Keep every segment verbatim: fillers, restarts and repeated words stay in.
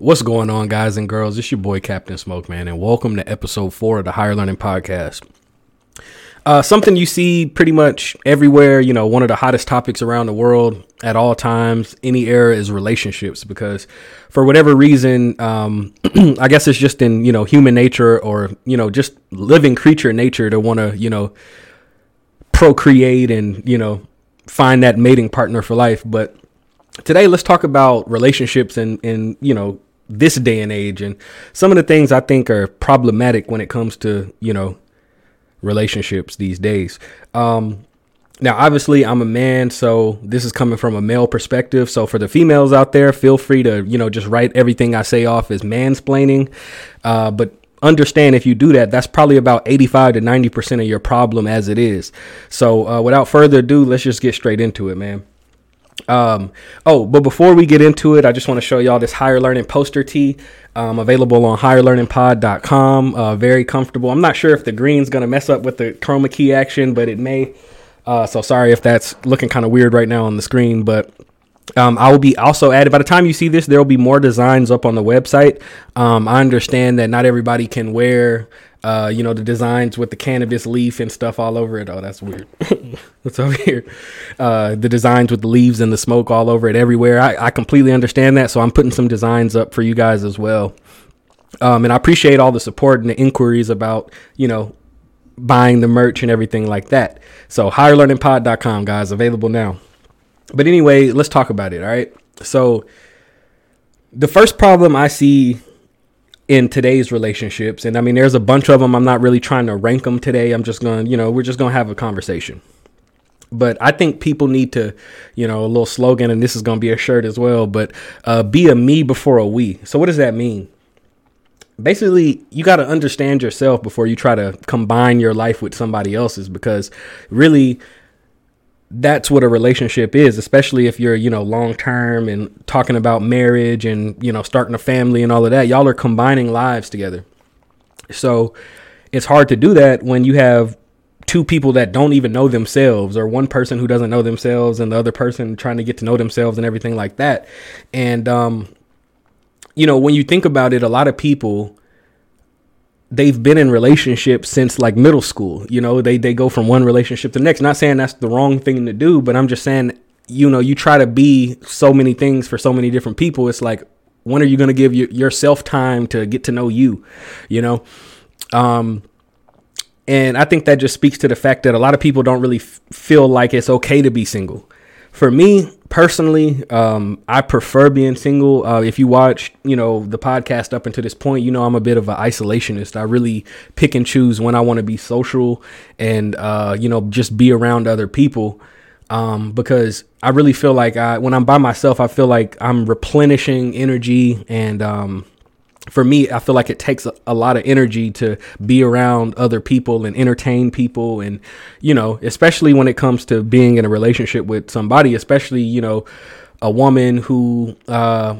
What's going on, guys and girls? It's your boy Captain Smoke, man, and welcome to episode four of the Higher Learning Podcast. Uh, something you see pretty much everywhere, you know, one of the hottest topics around the world at all times, any era, is relationships, because for whatever reason, um, I guess it's just in, you know, human nature, or, you know, just living creature nature to want to, you know, procreate and, you know, find that mating partner for life. But today, let's talk about relationships and, and, you know, this day and age, and some of the things I think are problematic when it comes to, you know, relationships these days. Um, now, obviously, I'm a man, so this is coming from a male perspective. So for the females out there, feel free to, you know, just write everything I say off as mansplaining. Uh, but understand, if you do that, that's probably about eighty-five to ninety percent of your problem as it is. So uh, without further ado, let's just get straight into it, man. Um, oh, but before we get into it, I just want to show y'all this Higher Learning poster tee, um, available on higher learning pod dot com. Uh, very comfortable. I'm not sure if the green's going to mess up with the chroma key action, but it may. Uh, so sorry if that's looking kind of weird right now on the screen, but, um, I will be also added, by the time you see this, there'll be more designs up on the website. Um, I understand that not everybody can wear, uh, you know, the designs with the cannabis leaf and stuff all over it. Oh, that's weird. What's over here? Uh, the designs with the leaves and the smoke all over it everywhere. I, I completely understand that. So I'm putting some designs up for you guys as well. Um, and I appreciate all the support and the inquiries about, you know, buying the merch and everything like that. So higher learning pod dot com, guys, available now. But anyway, let's talk about it. All right. So the first problem I see in today's relationships, and I mean, there's a bunch of them. I'm not really trying to rank them today. I'm just going to, you know, we're just going to have a conversation. But I think people need to, you know, a little slogan, and this is going to be a shirt as well, but uh, be a me before a we. So what does that mean? Basically, you got to understand yourself before you try to combine your life with somebody else's, because really, that's what a relationship is, especially if you're, you know, long term and talking about marriage and, you know, starting a family and all of that. Y'all are combining lives together. So it's hard to do that when you have two people that don't even know themselves, or one person who doesn't know themselves and the other person trying to get to know themselves and everything like that. And, um, you know, when you think about it, a lot of people, they've been in relationships since like middle school. You know, they, they go from one relationship to the next. Not saying that's the wrong thing to do, but I'm just saying, you know, you try to be so many things for so many different people. It's like, when are you going to give your, yourself time to get to know you, you know? Um, and I think that just speaks to the fact that a lot of people don't really f- feel like it's okay to be single. For me personally, um, I prefer being single. Uh, if you watch, you know, the podcast up until this point, you know, I'm a bit of an isolationist. I really pick and choose when I want to be social and, uh, you know, just be around other people. Um, because I really feel like I, when I'm by myself, I feel like I'm replenishing energy. And, um, for me, I feel like it takes a, a lot of energy to be around other people and entertain people. And, you know, especially when it comes to being in a relationship with somebody, especially, you know, a woman who, uh,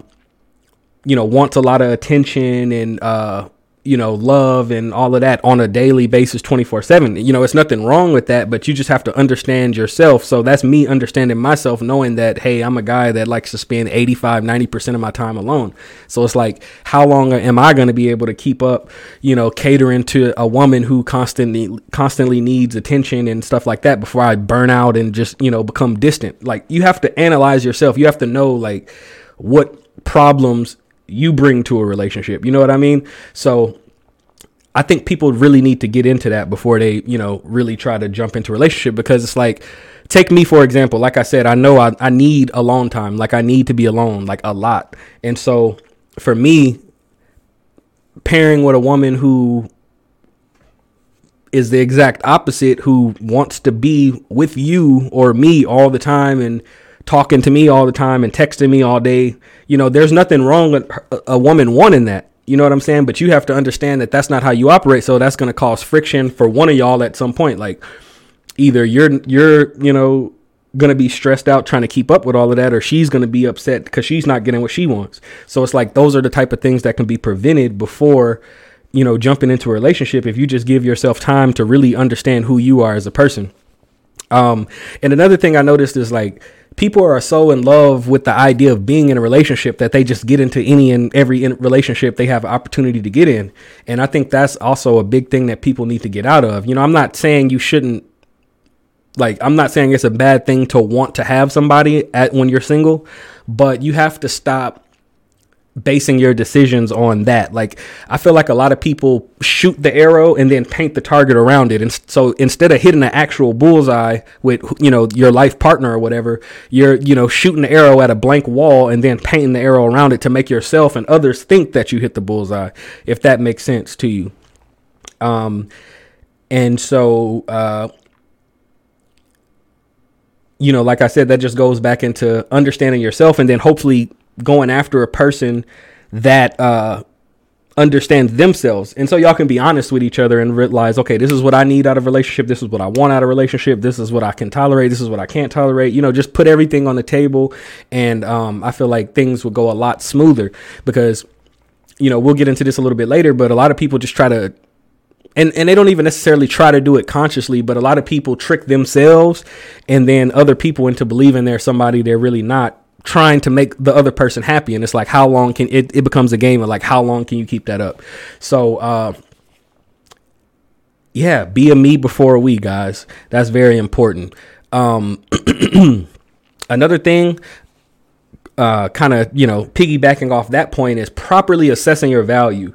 you know, wants a lot of attention and, uh, you know, love and all of that on a daily basis, twenty-four seven. You know, it's nothing wrong with that, but you just have to understand yourself. So that's me understanding myself, knowing that, hey, I'm a guy that likes to spend eighty-five, ninety percent of my time alone. So it's like, how long am I going to be able to keep up, you know, catering to a woman who constantly, constantly needs attention and stuff like that before I burn out and just, you know, become distant? Like, you have to analyze yourself. You have to know, like, what problems you bring to a relationship. You know what I mean? So I think people really need to get into that before they, you know, really try to jump into a relationship, because it's like, take me, for example. Like I said, I know I, I need alone time. Like, I need to be alone, like, a lot. And so for me, pairing with a woman who is the exact opposite, who wants to be with you or me all the time and talking to me all the time and texting me all day, you know, there's nothing wrong with a woman wanting that, you know what I'm saying? But you have to understand that that's not how you operate. So that's going to cause friction for one of y'all at some point. Like, either you're, you're, you know, going to be stressed out trying to keep up with all of that, or she's going to be upset because she's not getting what she wants. So it's like, those are the type of things that can be prevented before, you know, jumping into a relationship, if you just give yourself time to really understand who you are as a person. Um, and another thing I noticed is like people are so in love with the idea of being in a relationship that they just get into any and every relationship they have an opportunity to get in. And I think that's also a big thing that people need to get out of. You know, I'm not saying you shouldn't. Like, I'm not saying it's a bad thing to want to have somebody at when you're single, but you have to stop basing your decisions on that. Like, I feel like a lot of people shoot the arrow and then paint the target around it. And so instead of hitting an actual bullseye with, you know, your life partner or whatever, you're, you know, shooting the arrow at a blank wall and then painting the arrow around it to make yourself and others think that you hit the bullseye, if that makes sense to you. Um, and so, uh, you know, like I said, that just goes back into understanding yourself and then hopefully going after a person that uh, understands themselves. And so y'all can be honest with each other and realize, okay, this is what I need out of a relationship. This is what I want out of a relationship. This is what I can tolerate. This is what I can't tolerate. You know, just put everything on the table. And um, I feel like things will go a lot smoother because, you know, we'll get into this a little bit later, but a lot of people just try to, And and they don't even necessarily try to do it consciously, but a lot of people trick themselves and then other people into believing they're somebody they're really not, trying to make the other person happy. And it's like, how long can it, it becomes a game of like, how long can you keep that up? So, uh, yeah, be a me before a we, guys. That's very important. Um, another thing, uh, kind of, you know, piggybacking off that point is properly assessing your value.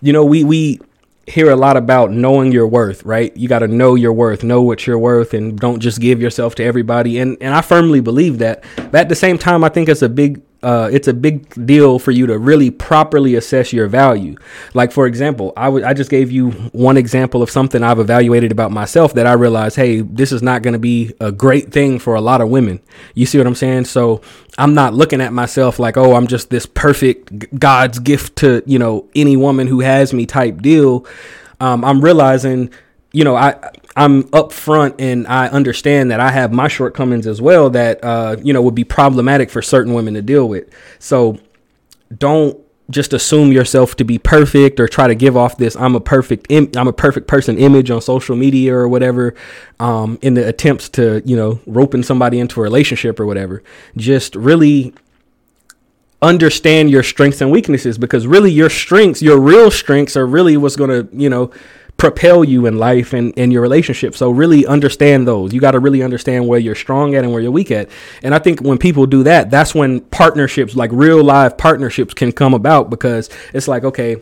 You know, we, we, hear a lot about knowing your worth, right? You got to know your worth, know what you're worth, and don't just give yourself to everybody. And and I firmly believe that. But at the same time, I think it's a big uh, it's a big deal for you to really properly assess your value. Like, for example, I, w- I just gave you one example of something I've evaluated about myself that I realized, hey, this is not going to be a great thing for a lot of women. You see what I'm saying? So I'm not looking at myself like, oh, I'm just this perfect God's gift to, you know, any woman who has me type deal. Um, I'm realizing, you know, I, I'm upfront and I understand that I have my shortcomings as well that, uh, you know, would be problematic for certain women to deal with. So don't just assume yourself to be perfect or try to give off this I'm a perfect im- I'm a perfect person image on social media or whatever, um, in the attempts to, you know, roping somebody into a relationship or whatever. Just really understand your strengths and weaknesses, because really your strengths, your real strengths are really what's going to, you know, propel you in life and in your relationship. So really understand those. You got to really understand where you're strong at and where you're weak at. And I think when people do that, that's when partnerships, like real live partnerships, can come about, because it's like, okay,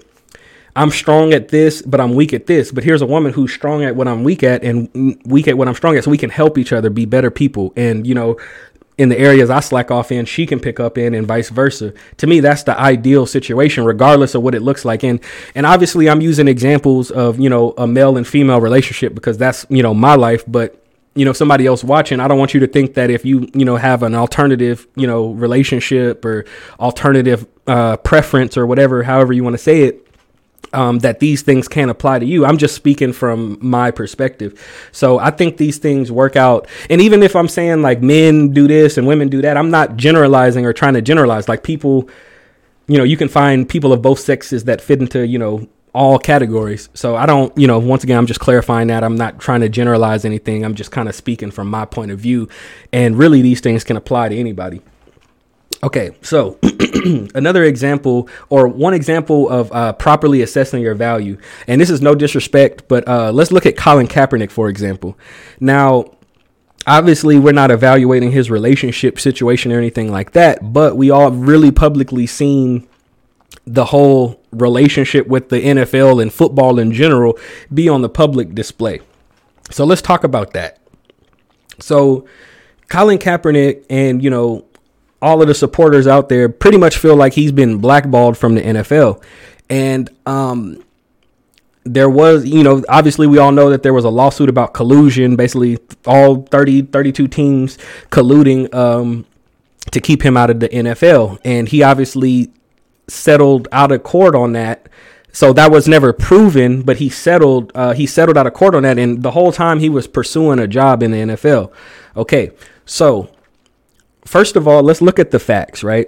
I'm strong at this, but I'm weak at this. But here's a woman who's strong at what I'm weak at and weak at what I'm strong at. So we can help each other be better people. And, you know, in the areas I slack off in, she can pick up in, and vice versa. To me, that's the ideal situation, regardless of what it looks like. And and obviously, I'm using examples of, you know, a male and female relationship because that's, you know, my life. But, you know, somebody else watching, I don't want you to think that if you, you know, have an alternative, you know, relationship or alternative uh, preference or whatever, however you want to say it, um, that these things can't apply to you. I'm just speaking from my perspective. So I think these things work out. And even if I'm saying like men do this and women do that, I'm not generalizing or trying to generalize. Like people, you know, you can find people of both sexes that fit into, you know, all categories. So I don't, you know, once again, I'm just clarifying that I'm not trying to generalize anything. I'm just kind of speaking from my point of view. And really these things can apply to anybody. Okay, so another example, or one example of uh, properly assessing your value, and this is no disrespect, but uh, let's look at Colin Kaepernick, for example. Now, obviously, we're not evaluating his relationship situation or anything like that, but we all really publicly seen the whole relationship with the N F L and football in general be on the public display. So let's talk about that. So Colin Kaepernick and, you know, all of the supporters out there pretty much feel like he's been blackballed from the N F L. And um, there was, you know, obviously we all know that there was a lawsuit about collusion, basically all thirty, thirty-two teams colluding um, to keep him out of the N F L. And he obviously settled out of court on that. So that was never proven, but he settled, uh, he settled out of court on that. And the whole time he was pursuing a job in the N F L. Okay, so first of all, let's look at the facts, right?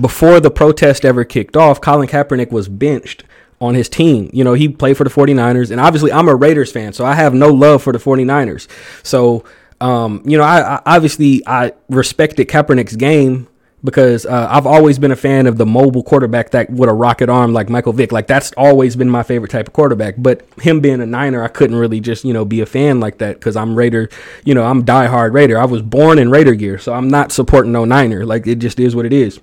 Before the protest ever kicked off, Colin Kaepernick was benched on his team. You know, he played for the forty-niners, and obviously I'm a Raiders fan, so I have no love for the forty-niners. So um, you know, I, I obviously I respected Kaepernick's game because uh, I've always been a fan of the mobile quarterback that with a rocket arm like Michael Vick. Like, that's always been my favorite type of quarterback. But him being a Niner, I couldn't really just, you know, be a fan like that because I'm Raider. You know, I'm diehard Raider. I was born in Raider gear, so I'm not supporting no Niner. Like, it just is what it is.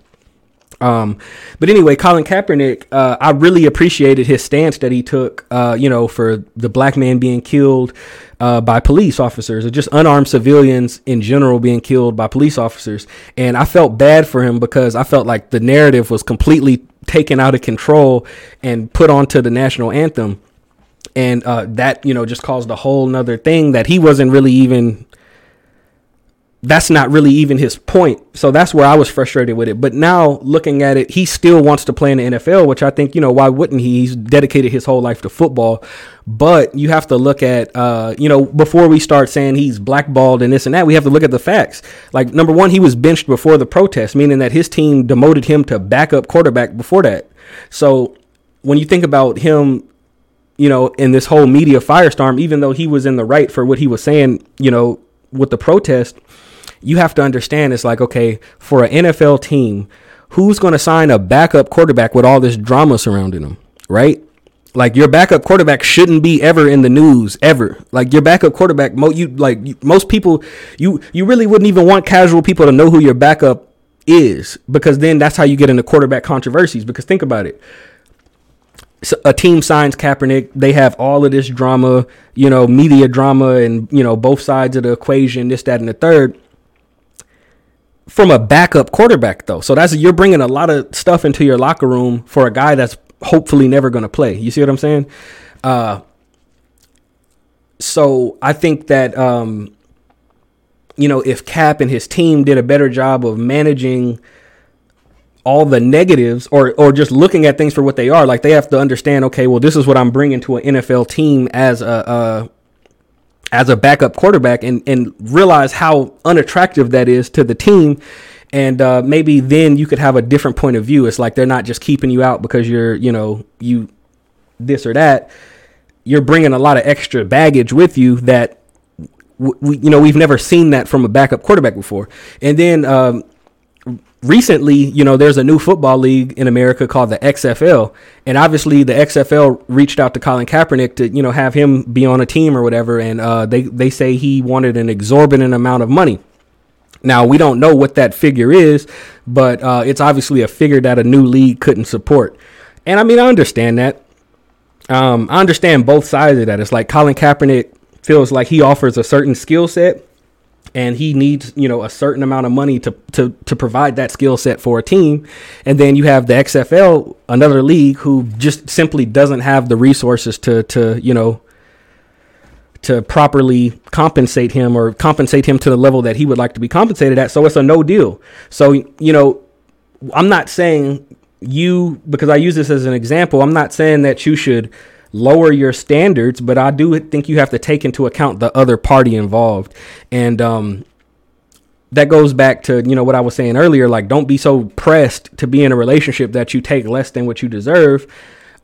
Um, but anyway, Colin Kaepernick, uh, I really appreciated his stance that he took, uh, you know, for the black man being killed, uh, by police officers, or just unarmed civilians in general being killed by police officers. And I felt bad for him because I felt like the narrative was completely taken out of control and put onto the national anthem. And, uh, that, you know, just caused a whole nother thing that he wasn't really even, that's not really even his point. So that's where I was frustrated with it. But now looking at it, he still wants to play in the N F L, which I think, you know, why wouldn't he? He's dedicated his whole life to football. But you have to look at, uh, you know, before we start saying he's blackballed and this and that, we have to look at the facts. Like, number one, he was benched before the protest, meaning that his team demoted him to backup quarterback before that. So when you think about him, you know, in this whole media firestorm, even though he was in the right for what he was saying, you know, with the protest, you have to understand it's like, okay, for an N F L team, who's going to sign a backup quarterback with all this drama surrounding them, right? Like, your backup quarterback shouldn't be ever in the news, ever. Like, your backup quarterback, mo- you like you, most people, you you really wouldn't even want casual people to know who your backup is, because then that's how you get into quarterback controversies. Because think about it. So a team signs Kaepernick, they have all of this drama, you know, media drama and, you know, both sides of the equation, this, that, and the third. From a backup quarterback, though. So that's, you're bringing a lot of stuff into your locker room for a guy that's hopefully never going to play. You see what I'm saying? Uh, so I think that, um, you know, if Cap and his team did a better job of managing all the negatives, or or just looking at things for what they are, like, they have to understand, okay, well, this is what I'm bringing to an N F L team as a, uh, as a backup quarterback, and, and realize how unattractive that is to the team. And uh, maybe then you could have a different point of view. It's like, they're not just keeping you out because you're, you know, you this or that. You're bringing a lot of extra baggage with you that, w- we, you know, we've never seen that from a backup quarterback before. And then um, recently, you know, there's a new football league in America called the X F L. And obviously the X F L reached out to Colin Kaepernick to, you know, have him be on a team or whatever. And uh, they, they say he wanted an exorbitant amount of money. Now, we don't know what that figure is, but uh, it's obviously a figure that a new league couldn't support. And I mean, I understand that. Um, I understand both sides of that. It's like, Colin Kaepernick feels like he offers a certain skill set, and he needs, you know, a certain amount of money to, to, to provide that skill set for a team. And then you have the X F L, another league, who just simply doesn't have the resources to, to, you know, to properly compensate him or compensate him to the level that he would like to be compensated at. So it's a no deal. So, you know, I'm not saying you, because I use this as an example, I'm not saying that you should lower your standards, but I do think you have to take into account the other party involved. And um, that goes back to, you know, what I was saying earlier, like, don't be so pressed to be in a relationship that you take less than what you deserve.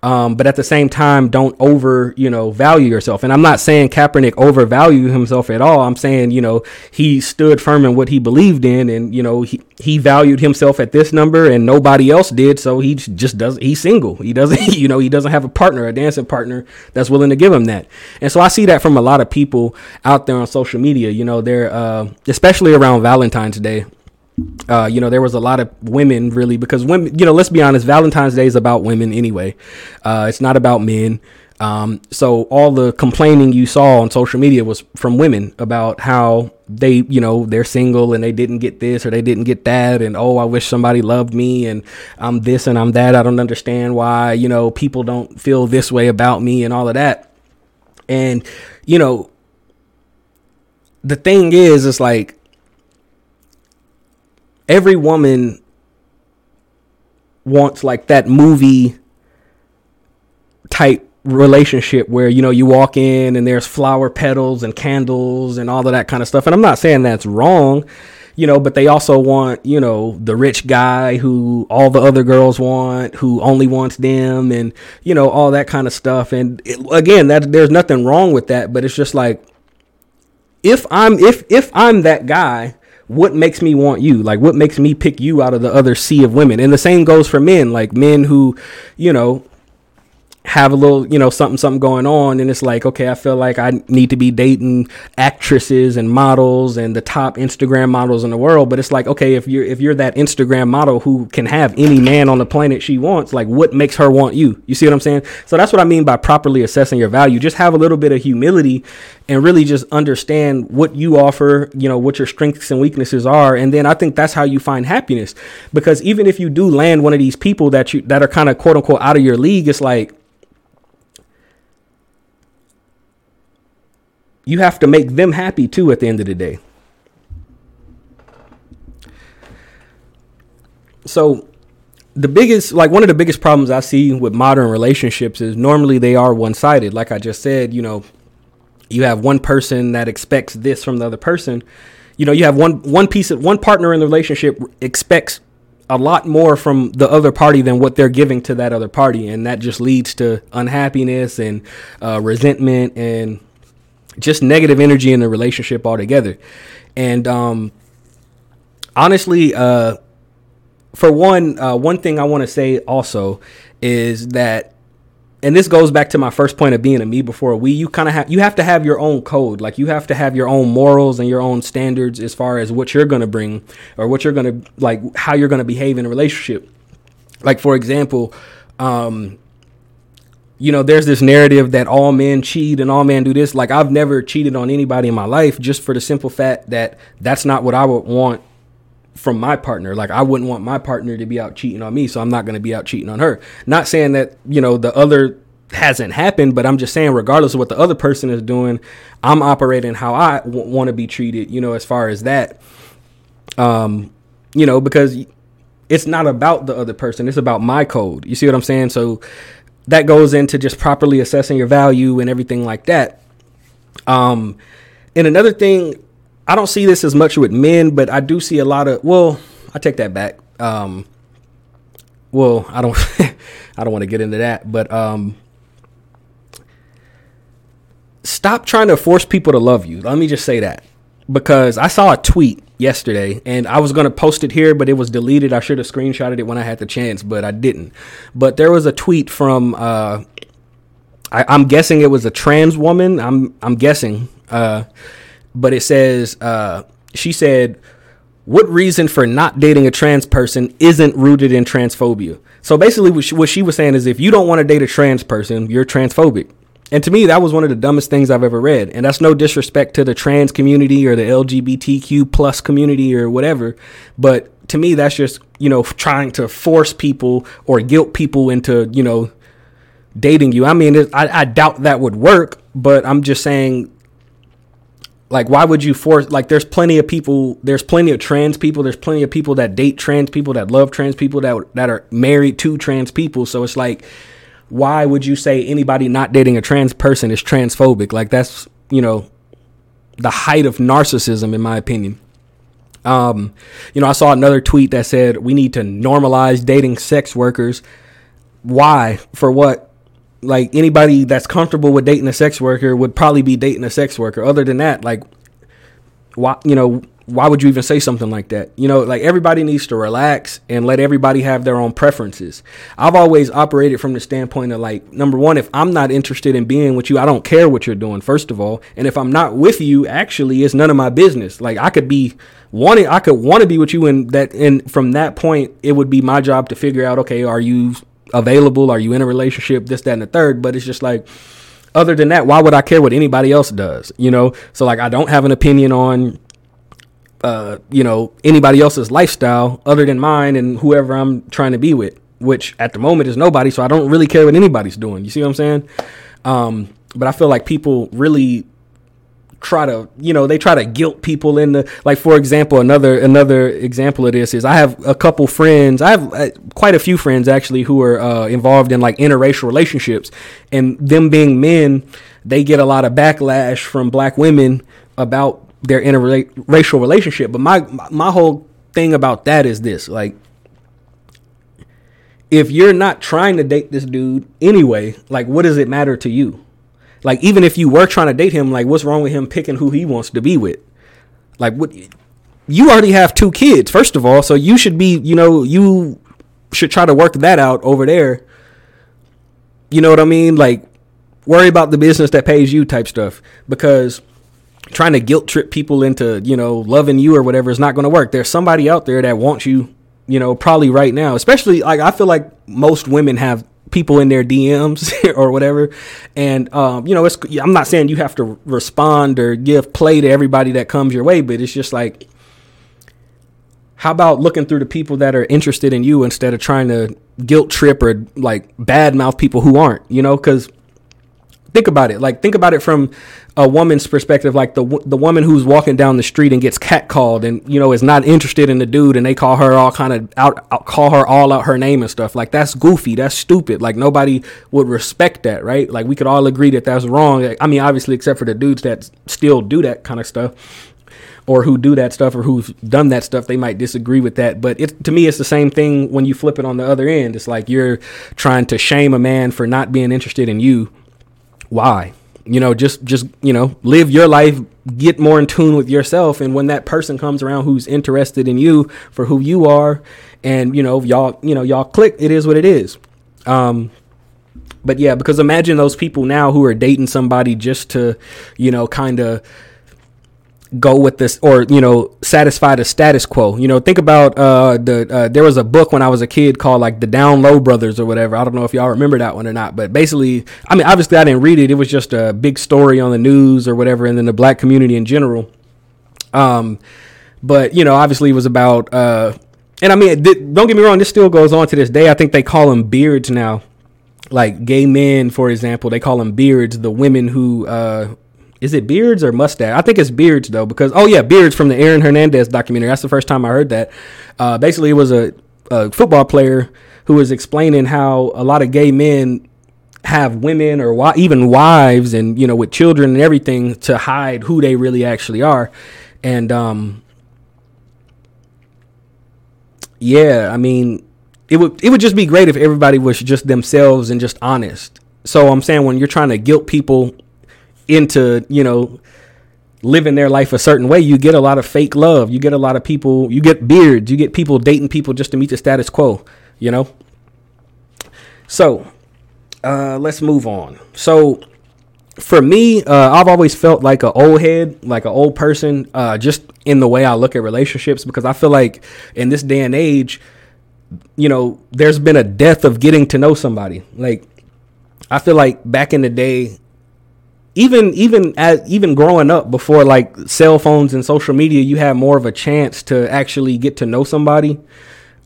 Um, but at the same time, don't over, you know, value yourself. And I'm not saying Kaepernick overvalued himself at all. I'm saying, you know, he stood firm in what he believed in, and, you know, he, he valued himself at this number and nobody else did. So he just doesn't, he's single. He doesn't, you know, he doesn't have a partner, a dancing partner that's willing to give him that. And so I see that from a lot of people out there on social media, you know, they're, uh, especially around Valentine's Day. Uh, you know, there was a lot of women, really, because women, you know, let's be honest, Valentine's Day is about women anyway. Uh, it's not about men. Um, so all the complaining you saw on social media was from women about how they, you know, they're single and they didn't get this or they didn't get that. And, oh, I wish somebody loved me, and I'm this and I'm that. I don't understand why, you know, people don't feel this way about me and all of that. And, you know, the thing is, it's like, every woman wants like that movie type relationship where, you know, you walk in and there's flower petals and candles and all of that kind of stuff. And I'm not saying that's wrong, you know, but they also want, you know, the rich guy who all the other girls want, who only wants them, and, you know, all that kind of stuff. And it, again, that there's nothing wrong with that, but it's just like, if I'm if if I'm that guy, what makes me want you? Like, what makes me pick you out of the other sea of women? And the same goes for men, like men who, you know, have a little, you know, something, something going on. And it's like, okay, I feel like I need to be dating actresses and models and the top Instagram models in the world. But it's like, okay, if you're, if you're that Instagram model who can have any man on the planet she wants, like what makes her want you? You see what I'm saying? So that's what I mean by properly assessing your value. Just have a little bit of humility and really just understand what you offer, you know, what your strengths and weaknesses are. And then I think that's how you find happiness, because even if you do land one of these people that you, that are kind of quote unquote out of your league, it's like, you have to make them happy too at the end of the day. So the biggest, like one of the biggest problems I see with modern relationships is normally they are one-sided. Like I just said, you know, you have one person that expects this from the other person. You know, you have one, one piece of one partner in the relationship expects a lot more from the other party than what they're giving to that other party. And that just leads to unhappiness and uh, resentment and just negative energy in the relationship altogether. And um, honestly, uh, for one, uh, one thing I want to say also is that, and this goes back to my first point of being a me before a we, you kind of have, you have to have your own code. Like you have to have your own morals and your own standards as far as what you're going to bring or what you're going to, like how you're going to behave in a relationship. Like for example, um, you know, there's this narrative that all men cheat and all men do this. Like I've never cheated on anybody in my life just for the simple fact that that's not what I would want from my partner. Like I wouldn't want my partner to be out cheating on me. So I'm not going to be out cheating on her. Not saying that, you know, the other hasn't happened, but I'm just saying regardless of what the other person is doing, I'm operating how I w- want to be treated, you know, as far as that, um, you know, because it's not about the other person. It's about my code. You see what I'm saying? So that goes into just properly assessing your value and everything like that. Um, and another thing, I don't see this as much with men, but I do see a lot of, well, I take that back. Um, well, I don't, I don't want to get into that, but um, stop trying to force people to love you. Let me just say that, because I saw a tweet yesterday and I was going to post it here, but it was deleted. I should have screenshotted it when I had the chance, but I didn't. But there was a tweet from, uh, I, I'm guessing it was a trans woman. I'm, I'm guessing, uh, but it says, uh, she said, what reason for not dating a trans person isn't rooted in transphobia? So basically what she, what she was saying is if you don't want to date a trans person, you're transphobic. And to me, that was one of the dumbest things I've ever read. And that's no disrespect to the trans community or the L G B T Q plus community or whatever. But to me, that's just, you know, trying to force people or guilt people into, you know, dating you. I mean, it, I, I doubt that would work, but I'm just saying, like, why would you force, like, there's plenty of people, there's plenty of trans people, there's plenty of people that date trans people, that love trans people, that that are married to trans people. So it's like, why would you say anybody not dating a trans person is transphobic? Like that's, you know, the height of narcissism, in my opinion. Um, you know, I saw another tweet that said we need to normalize dating sex workers. Why? For what? Like anybody that's comfortable with dating a sex worker would probably be dating a sex worker. Other than that, like, why, you know, why would you even say something like that? You know, like everybody needs to relax and let everybody have their own preferences. I've always operated from the standpoint of like, number one, if I'm not interested in being with you, I don't care what you're doing, first of all. And if I'm not with you, actually, it's none of my business. Like I could be wanting, I could want to be with you. And that, and from that point, it would be my job to figure out, okay, are you available? Are you in a relationship? This, that, and the third. But it's just like, other than that, why would I care what anybody else does? You know? So like, I don't have an opinion on, Uh, you know, anybody else's lifestyle other than mine and whoever I'm trying to be with, which at the moment is nobody. So I don't really care what anybody's doing. You see what I'm saying? Um, but I feel like people really try to, you know, they try to guilt people into, like, for example, another another example of this is I have a couple friends. I have uh, quite a few friends, actually, who are uh, involved in like interracial relationships, and them being men, they get a lot of backlash from black women about their interracial relationship. But my my whole thing about that is this, like, if you're not trying to date this dude anyway, like, what does it matter to you? Like, even if you were trying to date him, like, what's wrong with him picking who he wants to be with? Like, what? You already have two kids, first of all, so you should be, you know, you should try to work that out over there. You know what I mean? Like, worry about the business that pays you type stuff, because trying to guilt trip people into, you know, loving you or whatever is not going to work. There's somebody out there that wants you, you know, probably right now, especially like I feel like most women have people in their D Ms or whatever. And, um, you know, it's, I'm not saying you have to respond or give play to everybody that comes your way, but it's just like, how about looking through the people that are interested in you instead of trying to guilt trip or like badmouth people who aren't, you know, because think about it. Like, think about it from a woman's perspective, like the the woman who's walking down the street and gets catcalled and, you know, is not interested in the dude, and they call her all kind of out, out, call her all out her name and stuff. Like, that's goofy. That's stupid. Like, nobody would respect that, right? Like, we could all agree that that's wrong. I mean, obviously, except for the dudes that still do that kind of stuff, or who do that stuff, or who've done that stuff, they might disagree with that. But it, to me, it's the same thing when you flip it on the other end. It's like you're trying to shame a man for not being interested in you. Why? You know, just, just, you know, live your life, get more in tune with yourself. And when that person comes around who's interested in you for who you are, and, you know, y'all, you know, y'all click, it is what it is. Um, but yeah, because imagine those people now who are dating somebody just to, you know, kind of go with this, or, you know, satisfy the status quo. You know, think about uh the uh, there was a book when I was a kid called like The Down Low Brothers or whatever. I don't know if y'all remember that one or not, but basically, I mean, obviously I didn't read it. It was just a big story on the news or whatever, and then the black community in general. Um, but, you know, obviously it was about uh, and I mean, th- don't get me wrong, this still goes on to this day. I think they call them beards now, like gay men, for example, they call them beards. The women who uh. Is it beards or mustache? I think it's beards, though, because, oh, yeah, beards from the Aaron Hernandez documentary. That's the first time I heard that. Uh, basically, it was a, a football player who was explaining how a lot of gay men have women or wi- even wives and, you know, with children and everything to hide who they really actually are. And, um, yeah, I mean, it would it would just be great if everybody was just themselves and just honest. So I'm saying, when you're trying to guilt people into, you know, living their life a certain way, you get a lot of fake love. You get a lot of people, you get beards, you get people dating people just to meet the status quo, you know? So, uh, let's move on. So for me, uh, I've always felt like an old head, like an old person, uh, just in the way I look at relationships, because I feel like in this day and age, you know, there's been a death of getting to know somebody. Like, I feel like back in the day, Even even as even growing up before like cell phones and social media, you have more of a chance to actually get to know somebody.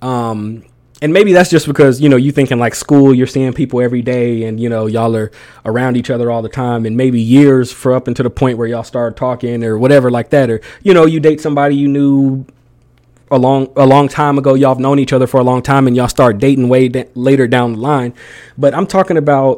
Um, and maybe that's just because, you know, you think in like school, you're seeing people every day and, you know, y'all are around each other all the time, and maybe years for up until the point where y'all start talking or whatever like that. Or, you know, you date somebody you knew a long, a long time ago. Y'all have known each other for a long time, and y'all start dating way da- later down the line. But I'm talking about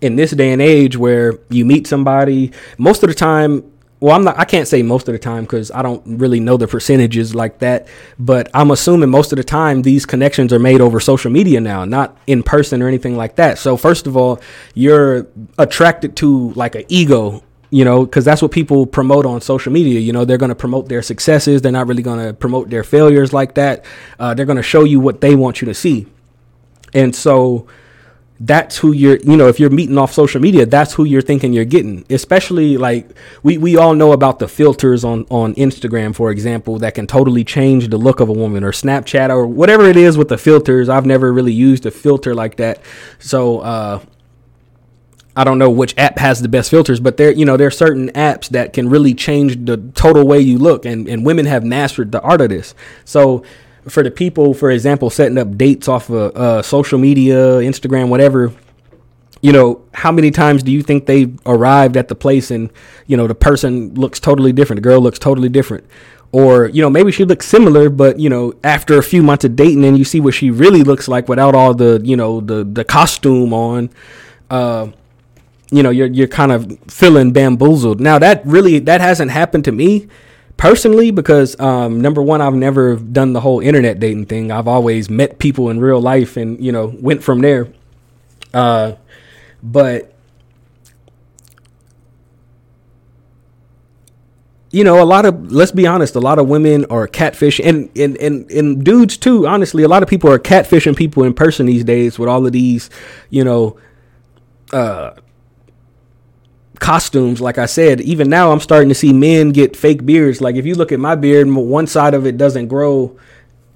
in this day and age where you meet somebody most of the time. Well, I'm not, I can't say most of the time, because I don't really know the percentages like that, but I'm assuming most of the time these connections are made over social media now, not in person or anything like that. So first of all, you're attracted to like an ego, you know, because that's what people promote on social media. You know, they're going to promote their successes. They're not really going to promote their failures like that. Uh, they're going to show you what they want you to see. And so that's who you're, you know, if you're meeting off social media, that's who you're thinking you're getting. Especially like we, we all know about the filters on, on Instagram, for example, that can totally change the look of a woman, or Snapchat, or whatever it is with the filters. I've never really used a filter like that. So, uh, I don't know which app has the best filters, but there, you know, there are certain apps that can really change the total way you look, and, and women have mastered the art of this. So, for the people, for example, setting up dates off of uh, social media, Instagram, whatever, you know, how many times do you think they arrived at the place and, you know, the person looks totally different, the girl looks totally different, or, you know, maybe she looks similar, but, you know, after a few months of dating and you see what she really looks like without all the, you know, the the costume on, uh, you know, you're you're kind of feeling bamboozled. Now, that really, that hasn't happened to me personally, because um, number one, I've never done the whole internet dating thing. I've always met people in real life and, you know, went from there. Uh, but you know, a lot of, let's be honest, a lot of women are catfishing, and, and, and, and dudes too, honestly, a lot of people are catfishing people in person these days with all of these, you know, uh, costumes. Like I said, even now I'm starting to see men get fake beards. Like if you look at my beard, one side of it doesn't grow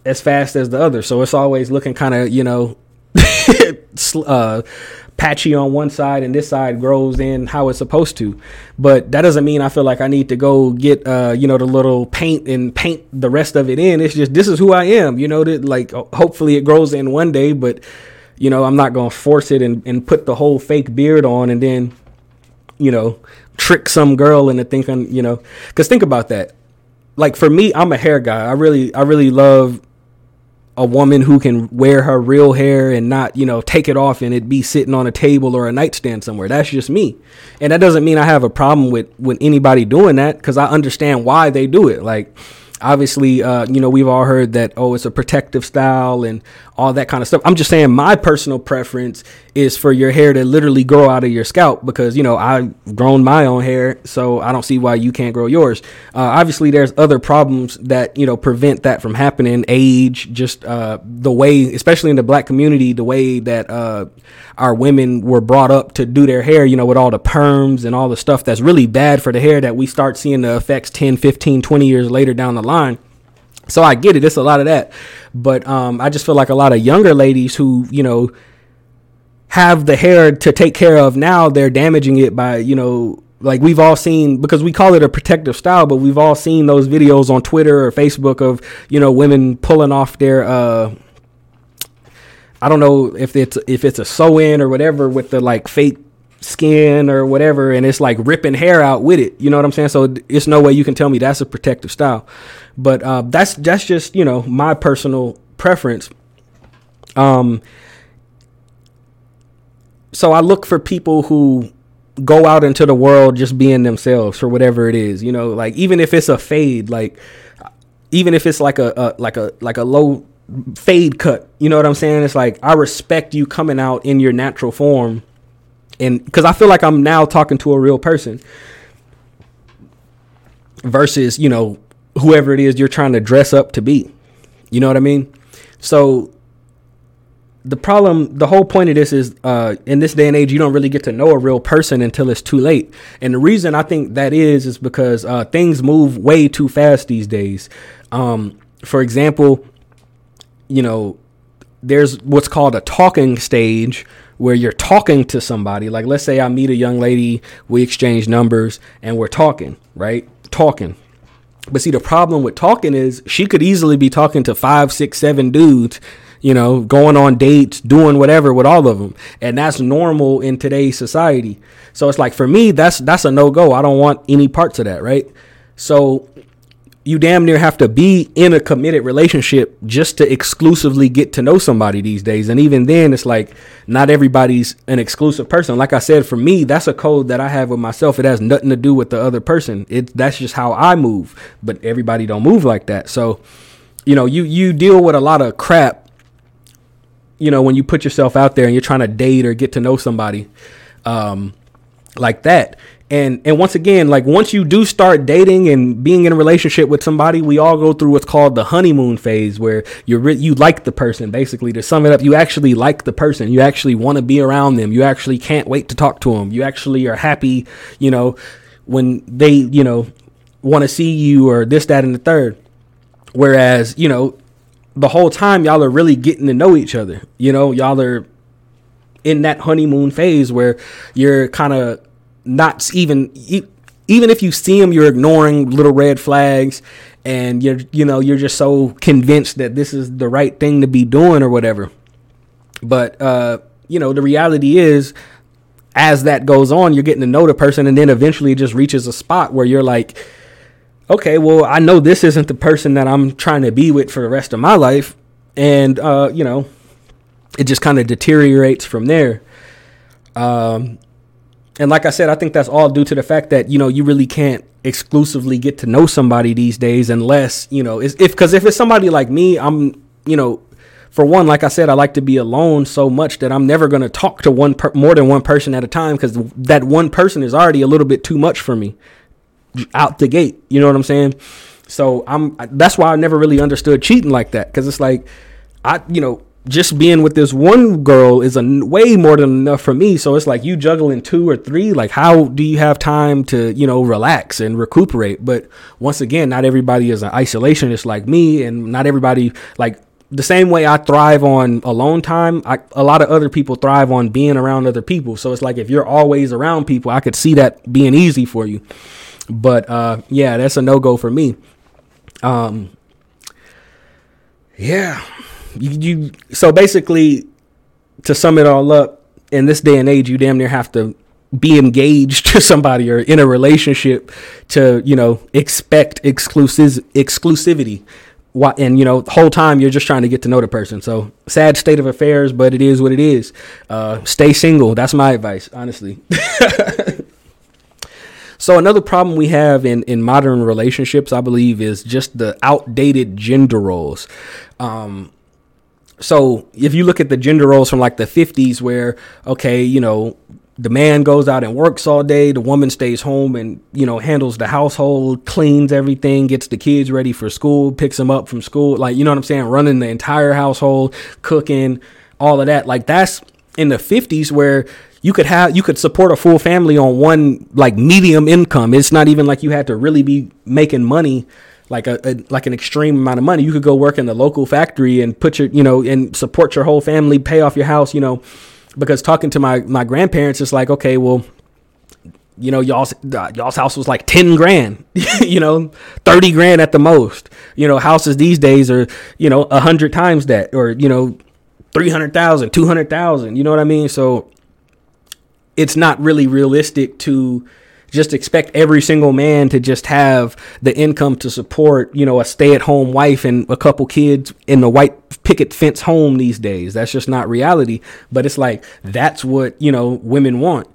as fast as the other. So it's always looking kind of, you know, uh, patchy on one side, and this side grows in how it's supposed to. But that doesn't mean I feel like I need to go get uh you know the little paint and paint the rest of it in. It's just, this is who I am, you know, that, like, hopefully it grows in one day, but you know, I'm not gonna force it and, and put the whole fake beard on and then, you know, trick some girl into thinking, you know, because think about that. Like for me, I'm a hair guy. I really I really love a woman who can wear her real hair and not, you know, take it off and it be sitting on a table or a nightstand somewhere. That's just me. And that doesn't mean I have a problem with, with anybody doing that, because I understand why they do it. Like, obviously, uh, you know, we've all heard that, oh, it's a protective style and all that kind of stuff. I'm just saying my personal preference is for your hair to literally grow out of your scalp, because, you know, I've grown my own hair, so I don't see why you can't grow yours. Uh, obviously, there's other problems that, you know, prevent that from happening. Age, just uh, the way, especially in the black community, the way that uh, our women were brought up to do their hair, you know, with all the perms and all the stuff that's really bad for the hair, that we start seeing the effects ten, fifteen, twenty years later down the line. So I get it. It's a lot of that. But um, I just feel like a lot of younger ladies who, you know, have the hair to take care of now, they're damaging it by, you know, like we've all seen, because we call it a protective style, but we've all seen those videos on Twitter or Facebook of, you know, women pulling off their, uh, I don't know if it's, if it's a sew-in or whatever, with the like fake skin or whatever, and it's like ripping hair out with it, you know what I'm saying? So it's no way you can tell me that's a protective style. But uh that's that's just, you know, my personal preference. Um so I look for people who go out into the world just being themselves, for whatever it is, you know, like even if it's a fade, like even if it's like a, a like a like a low fade cut, you know what I'm saying? It's like, I respect you coming out in your natural form. And because I feel like I'm now talking to a real person versus, you know, whoever it is you're trying to dress up to be. You know what I mean? So the problem, the whole point of this is, uh, in this day and age, you don't really get to know a real person until it's too late. And the reason I think that is, is because uh, things move way too fast these days. Um, for example, you know, there's what's called a talking stage, where you're talking to somebody. Like, let's say I meet a young lady, we exchange numbers, and we're talking, right? Talking. But see, the problem with talking is she could easily be talking to five, six, seven dudes, you know, going on dates, doing whatever with all of them. And that's normal in today's society. So it's like, for me, that's that's a no-go. I don't want any parts of that, right? So you damn near have to be in a committed relationship just to exclusively get to know somebody these days. And even then, it's like, not everybody's an exclusive person. Like I said, for me, that's a code that I have with myself. It has nothing to do with the other person. It, that's just how I move. But everybody don't move like that. So, you know, you, you deal with a lot of crap, you know, when you put yourself out there and you're trying to date or get to know somebody um, like that. And and once again, like once you do start dating and being in a relationship with somebody, we all go through what's called the honeymoon phase, where you re- you like the person. Basically, to sum it up, you actually like the person. You actually want to be around them. You actually can't wait to talk to them. You actually are happy, you know, when they, you know, want to see you or this, that, and the third. Whereas, you know, the whole time y'all are really getting to know each other. You know, y'all are in that honeymoon phase where you're kind of not even even if you see them, you're ignoring little red flags, and you're you know you're just so convinced that this is the right thing to be doing or whatever. But uh you know the reality is, as that goes on, you're getting to know the person, and then eventually it just reaches a spot where you're like, okay, well, I know this isn't the person that I'm trying to be with for the rest of my life. And uh you know it just kind of deteriorates from there. um And like I said, I think that's all due to the fact that, you know, you really can't exclusively get to know somebody these days unless, you know, it's, if because if it's somebody like me, I'm, you know, for one, like I said, I like to be alone so much that I'm never going to talk to one per, more than one person at a time, because that one person is already a little bit too much for me. out the gate. You know what I'm saying? So I'm that's why I never really understood cheating like that, because it's like, I you know, just being with this one girl is a way more than enough for me. So it's like you juggling two or three, like how do you have time to, you know, relax and recuperate? But once again, not everybody is an isolationist like me, and not everybody, like the same way I thrive on alone time, I, a lot of other people thrive on being around other people. So it's like if you're always around people, I could see that being easy for you. But uh, yeah, that's a no-go for me. Um, yeah. You, you so basically, to sum it all up, in this day and age, you damn near have to be engaged to somebody or in a relationship to, you know, expect exclusive exclusivity. Why, and, you know, the whole time you're just trying to get to know the person. So sad state of affairs, but it is what it is. Uh, stay single. That's my advice, honestly. So another problem we have in, in modern relationships, I believe, is just the outdated gender roles. Um, so if you look at the gender roles from like the fifties, where, OK, you know, the man goes out and works all day, the woman stays home and, you know, handles the household, cleans everything, gets the kids ready for school, picks them up from school. Like, you know what I'm saying? Running the entire household, cooking, all of that. Like, that's in the fifties, where you could have you could support a full family on one, like, medium income. It's not even like you had to really be making money, like a, a like an extreme amount of money. You could go work in the local factory and put your, you know, and support your whole family, pay off your house, you know. Because talking to my, my grandparents, it's like, okay, well, you know, y'all's, y'all's house was like ten grand, you know, thirty grand at the most. You know, houses these days are, you know, one hundred times that, or, you know, three hundred thousand, two hundred thousand, you know what I mean? So it's not really realistic to just expect every single man to just have the income to support, you know, a stay-at-home wife and a couple kids in the white picket fence home these days. That's just not reality. But it's like, that's what, you know, women want.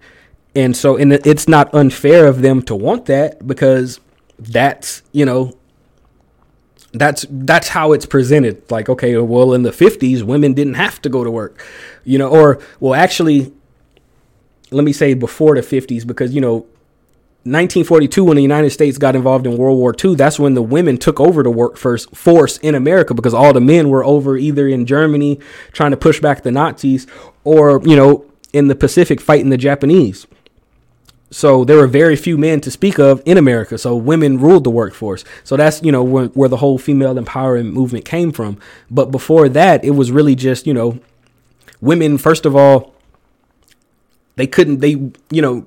And so, and it's not unfair of them to want that, because that's, you know, that's that's how it's presented. Like, okay, well, in the fifties, women didn't have to go to work, you know, or, well, actually, let me say before the fifties, because, you know, nineteen forty-two, when the United States got involved in World War Two, that's when the women took over the work first force in America, because all the men were over either in Germany trying to push back the Nazis, or, you know, in the Pacific fighting the Japanese. So there were very few men to speak of in America. So women ruled the workforce. So that's, you know, where, where the whole female empowerment movement came from. But before that, it was really just, you know, women, first of all, they couldn't, they, you know,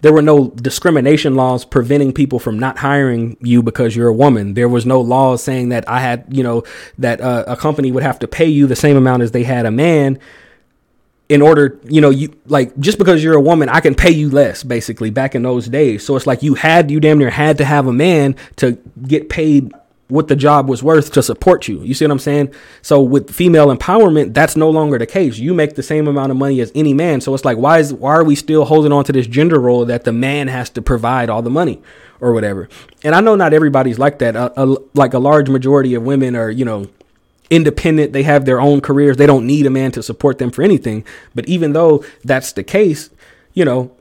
there were no discrimination laws preventing people from not hiring you because you're a woman. There was no laws saying that I had, you know, that uh, a company would have to pay you the same amount as they had a man in order, you know, you like, just because you're a woman, I can pay you less, basically, back in those days. So it's like you had, you damn near had to have a man to get paid what the job was worth to support you. You see what I'm saying? So with female empowerment, that's no longer the case. You make the same amount of money as any man. So it's like, why is, why are we still holding on to this gender role that the man has to provide all the money or whatever? And I know not everybody's like that. A, a, like a large majority of women are, you know, independent. They have their own careers. They don't need a man to support them for anything. But even though that's the case, you know,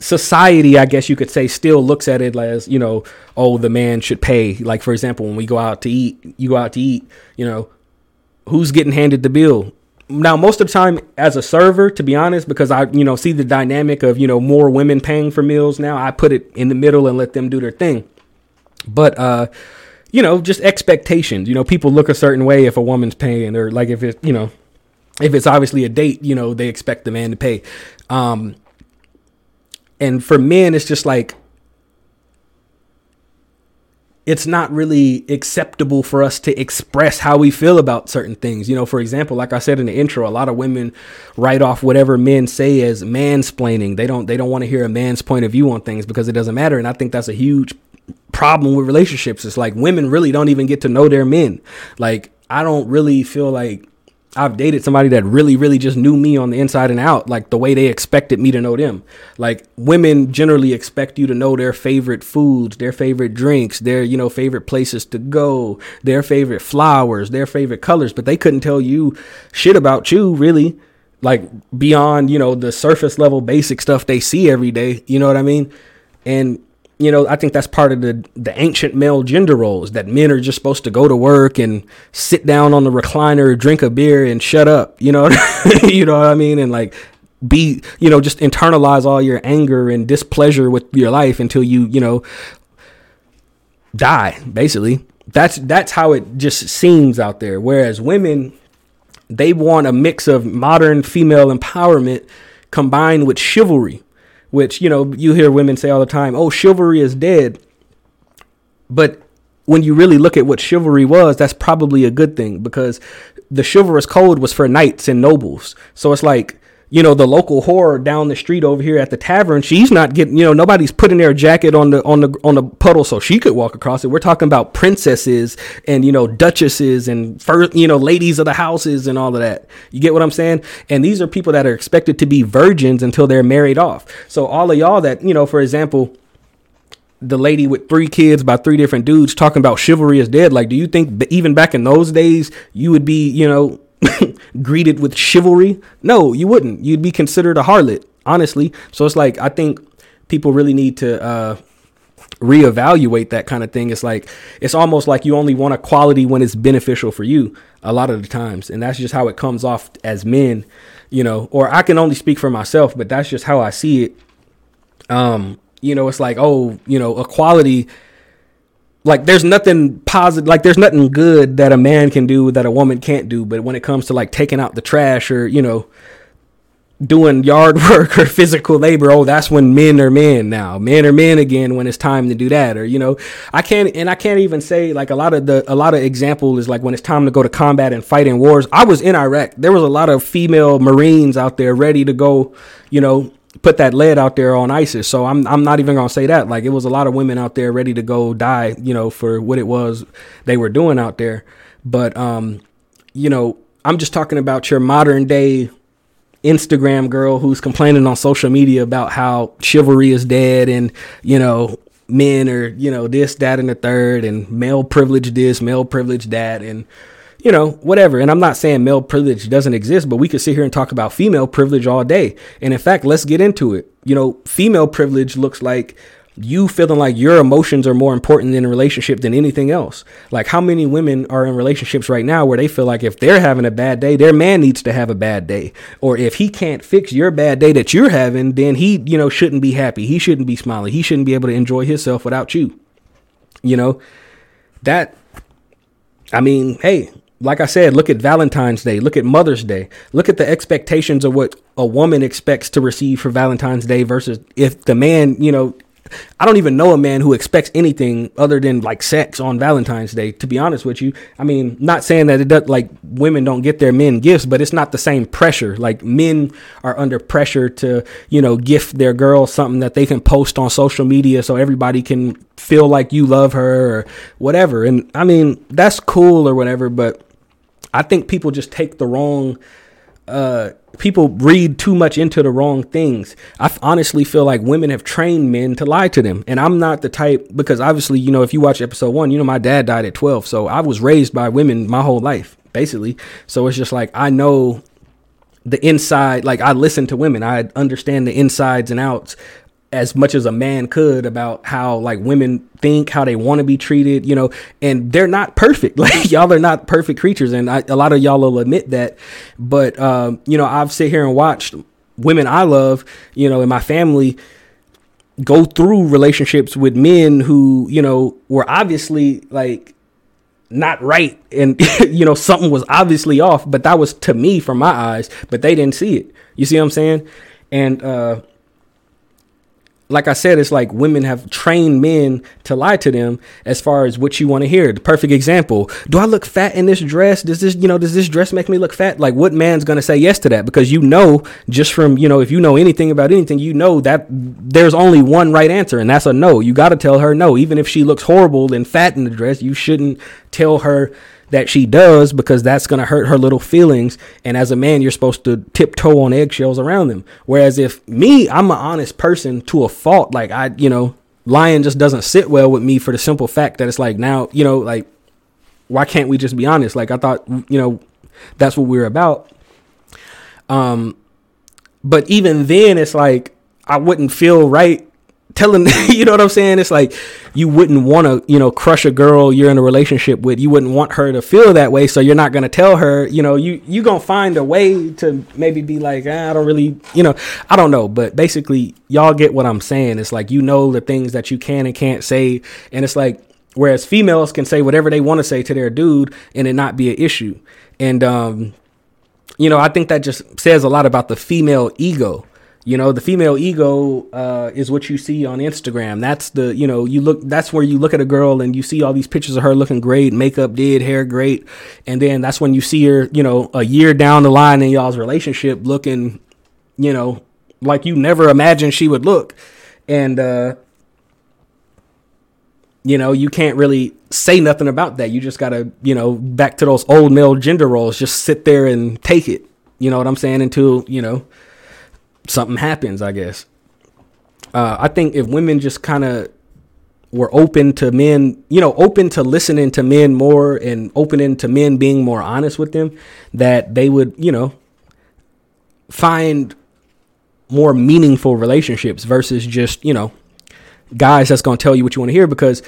society, I guess you could say, still looks at it as, you know, oh, the man should pay. Like, for example, when we go out to eat, you go out to eat, you know, who's getting handed the bill? Now, most of the time as a server, to be honest, because I, you know, see the dynamic of, you know, more women paying for meals now, I put it in the middle and let them do their thing. But, uh, you know, just expectations, you know, people look a certain way if a woman's paying, or like if it's, you know, if it's obviously a date, you know, they expect the man to pay. Um, And for men, it's just like, it's not really acceptable for us to express how we feel about certain things. You know, for example, like I said in the intro, a lot of women write off whatever men say as mansplaining. They don't they don't want to hear a man's point of view on things because it doesn't matter. And I think that's a huge problem with relationships. It's like women really don't even get to know their men. Like, I don't really feel like I've dated somebody that really, really just knew me on the inside and out, like the way they expected me to know them. Like, women generally expect you to know their favorite foods, their favorite drinks, their, you know, favorite places to go, their favorite flowers, their favorite colors, but they couldn't tell you shit about you, really, like beyond, you know, the surface level basic stuff they see every day. You know what I mean? And, you know, I think that's part of the, the ancient male gender roles, that men are just supposed to go to work and sit down on the recliner, drink a beer and shut up, you know, you know what I mean? And like, be, you know, just internalize all your anger and displeasure with your life until you, you know, die, basically. That's that's how it just seems out there. Whereas women, they want a mix of modern female empowerment combined with chivalry, which, you know, you hear women say all the time, oh, chivalry is dead. But when you really look at what chivalry was, that's probably a good thing, because the chivalrous code was for knights and nobles. So it's like, you know, the local whore down the street over here at the tavern, she's not getting, you know, nobody's putting their jacket on the on the on the puddle so she could walk across it. We're talking about princesses and, you know, duchesses and first, you know, ladies of the houses and all of that. You get what I'm saying? And these are people that are expected to be virgins until they're married off. So all of y'all that, you know, for example, the lady with three kids by three different dudes talking about chivalry is dead. Like, do you think even back in those days you would be, you know, greeted with chivalry? No, you wouldn't. You'd be considered a harlot, honestly. So it's like, I think people really need to uh reevaluate that kind of thing. It's like, it's almost like you only want a quality when it's beneficial for you a lot of the times, and that's just how it comes off as men, you know. Or I can only speak for myself, but that's just how I see it. Um you know, it's like, oh, you know, equality. Like, there's nothing positive, like there's nothing good that a man can do that a woman can't do. But when it comes to like taking out the trash or, you know, doing yard work or physical labor, oh, that's when men are men now. Men are men again when it's time to do that. Or, you know, I can't, and I can't even say, like, a lot of the, a lot of example is like when it's time to go to combat and fight in wars. I was in Iraq. There was a lot of female Marines out there ready to go, you know, put that lead out there on ISIS. So I'm I'm not even going to say that. Like, it was a lot of women out there ready to go die, you know, for what it was they were doing out there. But, um, you know, I'm just talking about your modern day Instagram girl who's complaining on social media about how chivalry is dead and, you know, men are, you know, this, that, and the third, and male privilege this, male privilege that, and, you know, whatever. And I'm not saying male privilege doesn't exist, but we could sit here and talk about female privilege all day. And in fact, let's get into it. You know, female privilege looks like you feeling like your emotions are more important in a relationship than anything else. Like, how many women are in relationships right now where they feel like if they're having a bad day, their man needs to have a bad day. Or if he can't fix your bad day that you're having, then he, you know, shouldn't be happy. He shouldn't be smiling. He shouldn't be able to enjoy himself without you. You know, that, I mean, hey, like I said, look at Valentine's Day, look at Mother's Day, look at the expectations of what a woman expects to receive for Valentine's Day versus if the man, you know, I don't even know a man who expects anything other than like sex on Valentine's Day, to be honest with you. I mean, not saying that it does, like, women don't get their men gifts, but it's not the same pressure. Like, men are under pressure to, you know, gift their girl something that they can post on social media so everybody can feel like you love her or whatever. And I mean, that's cool or whatever, but I think people just take the wrong, uh, people read too much into the wrong things. I f- honestly feel like women have trained men to lie to them. And I'm not the type, because obviously, you know, if you watch episode one, you know, my dad died at twelve. So I was raised by women my whole life, basically. So it's just like, I know the inside, like, I listen to women. I understand the insides and outs as much as a man could about how, like, women think, how they want to be treated, you know. And they're not perfect. Like, y'all are not perfect creatures. And I, a lot of y'all will admit that. But, um, you know, I've sit here and watched women I love, you know, in my family go through relationships with men who, you know, were obviously like not right. And, you know, something was obviously off, but that was to me from my eyes, but they didn't see it. You see what I'm saying? And, uh, like I said, it's like women have trained men to lie to them as far as what you want to hear. The perfect example. Do I look fat in this dress? Does this, you know, does this dress make me look fat? Like, what man's going to say yes to that? Because, you know, just from, you know, if you know anything about anything, you know that there's only one right answer. And that's a no. You got to tell her no. Even if she looks horrible and fat in the dress, you shouldn't tell her that she does, because that's going to hurt her little feelings. And as a man, you're supposed to tiptoe on eggshells around them. Whereas if me, I'm an honest person to a fault. Like, I, you know, lying just doesn't sit well with me for the simple fact that it's like, now, you know, like, why can't we just be honest? Like, I thought, you know, that's what we're about. Um, but even then, it's like, I wouldn't feel right telling, you know what I'm saying? It's like, you wouldn't want to, you know, crush a girl you're in a relationship with. You wouldn't want her to feel that way. So you're not going to tell her, you know, you, you going to find a way to maybe be like, ah, I don't really, you know, I don't know. But basically y'all get what I'm saying. It's like, you know, the things that you can and can't say. And it's like, whereas females can say whatever they want to say to their dude and it not be an issue. And, um, you know, I think that just says a lot about the female ego. You know, the female ego uh, is what you see on Instagram. That's the, you know, you look, that's where you look at a girl and you see all these pictures of her looking great, makeup did, hair great. And then that's when you see her, you know, a year down the line in y'all's relationship looking, you know, like you never imagined she would look. And, uh, you know, you can't really say nothing about that. You just got to, you know, back to those old male gender roles, just sit there and take it. You know what I'm saying? Until, you know, something happens, I guess. Uh, I think if women just kind of were open to men, you know, open to listening to men more and opening to men being more honest with them, that they would, you know, find more meaningful relationships versus just, you know, guys that's going to tell you what you want to hear. Because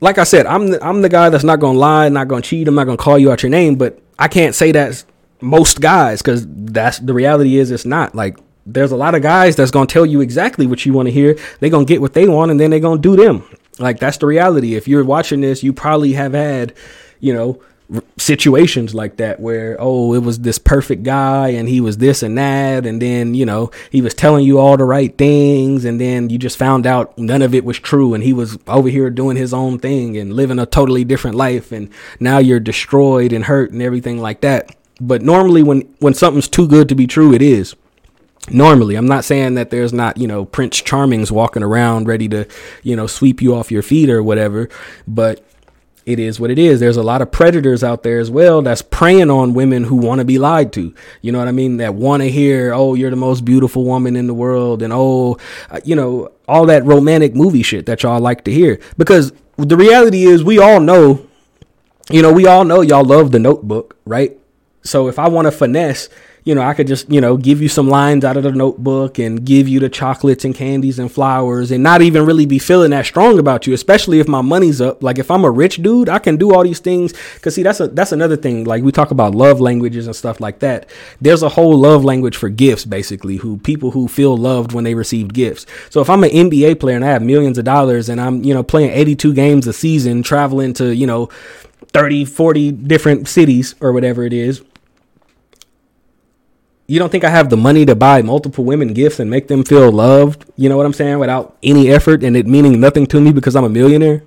like I said, I'm the, I'm the guy that's not going to lie, not going to cheat. I'm not going to call you out your name, but I can't say that's most guys, because that's the reality. Is it's not like there's a lot of guys that's going to tell you exactly what you want to hear. They're going to get what they want and then they're going to do them. Like, that's the reality. If you're watching this, you probably have had, you know, r- situations like that where, oh, it was this perfect guy and he was this and that. And then, you know, he was telling you all the right things. And then you just found out none of it was true. And he was over here doing his own thing and living a totally different life. And now you're destroyed and hurt and everything like that. But normally when, when something's too good to be true, it is. Normally, I'm not saying that there's not, you know, Prince Charming's walking around ready to, you know, sweep you off your feet or whatever. But it is what it is. There's a lot of predators out there as well that's preying on women who want to be lied to. You know what I mean? That want to hear, oh, you're the most beautiful woman in the world. And, oh, you know, all that romantic movie shit that y'all like to hear. Because the reality is we all know, you know, we all know y'all love The Notebook, right? So if I want to finesse, you know, I could just, you know, give you some lines out of The Notebook and give you the chocolates and candies and flowers and not even really be feeling that strong about you, especially if my money's up. Like, if I'm a rich dude, I can do all these things. Because, see, that's a, that's another thing. Like, we talk about love languages and stuff like that. There's a whole love language for gifts, basically, who people who feel loved when they receive gifts. So if I'm an N B A player and I have millions of dollars and I'm, you know, playing eighty-two games a season, traveling to, you know, thirty, forty different cities or whatever it is. You don't think I have the money to buy multiple women gifts and make them feel loved? You know what I'm saying? Without any effort and it meaning nothing to me because I'm a millionaire.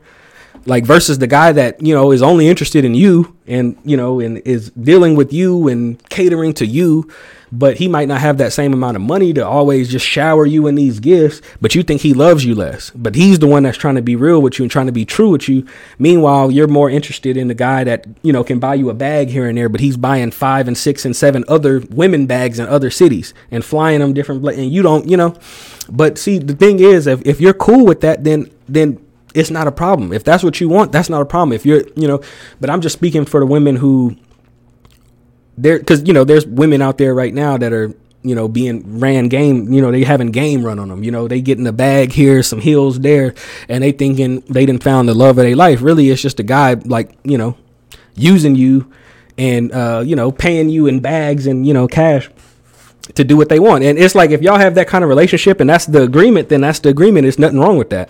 Like, versus the guy that, you know, is only interested in you and, you know, and is dealing with you and catering to you. But he might not have that same amount of money to always just shower you in these gifts. But you think he loves you less. But he's the one that's trying to be real with you and trying to be true with you. Meanwhile, you're more interested in the guy that, you know, can buy you a bag here and there. But he's buying five and six and seven other women bags in other cities and flying them different. And you don't, you know. But see, the thing is, if, if you're cool with that, then then. It's not a problem. If that's what you want, that's not a problem. If you're, you know, but I'm just speaking for the women who there, because, you know, there's women out there right now that are, you know, being ran game, you know, they having game run on them, you know, they getting a bag here, some heels there, and they thinking they didn't found the love of their life. Really, it's just a guy, like, you know, using you and, uh, you know, paying you in bags and, you know, cash to do what they want. And it's like, if y'all have that kind of relationship and that's the agreement, then that's the agreement. There's nothing wrong with that.